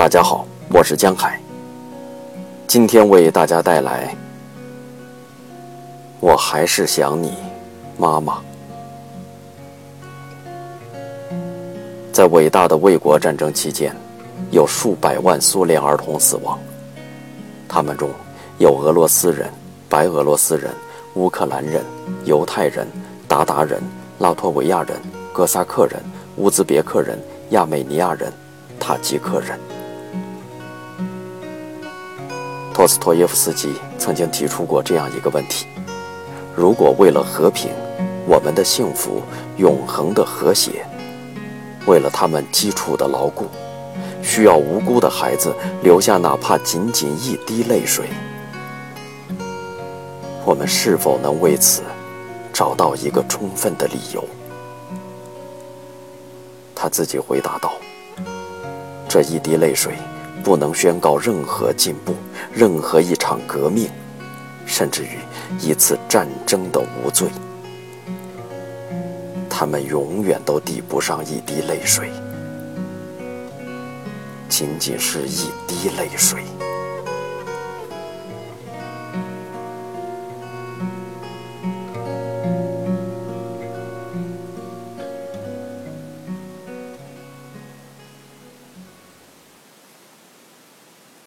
大家好，我是江海，今天为大家带来《我还是想你，妈妈》。在伟大的卫国战争期间，有数百万苏联儿童死亡，他们中有俄罗斯人、白俄罗斯人、乌克兰人、犹太人、鞑靼人、拉脱维亚人、哥萨克人、乌兹别克人、亚美尼亚人、塔吉克人。托斯托耶夫斯基曾经提出过这样一个问题：如果为了和平，我们的幸福、永恒的和谐，为了他们基础的牢固，需要无辜的孩子留下哪怕仅仅一滴泪水，我们是否能为此找到一个充分的理由？他自己回答道：这一滴泪水不能宣告任何进步，任何一场革命，甚至于一次战争的无罪。他们永远都抵不上一滴泪水，仅仅是一滴泪水。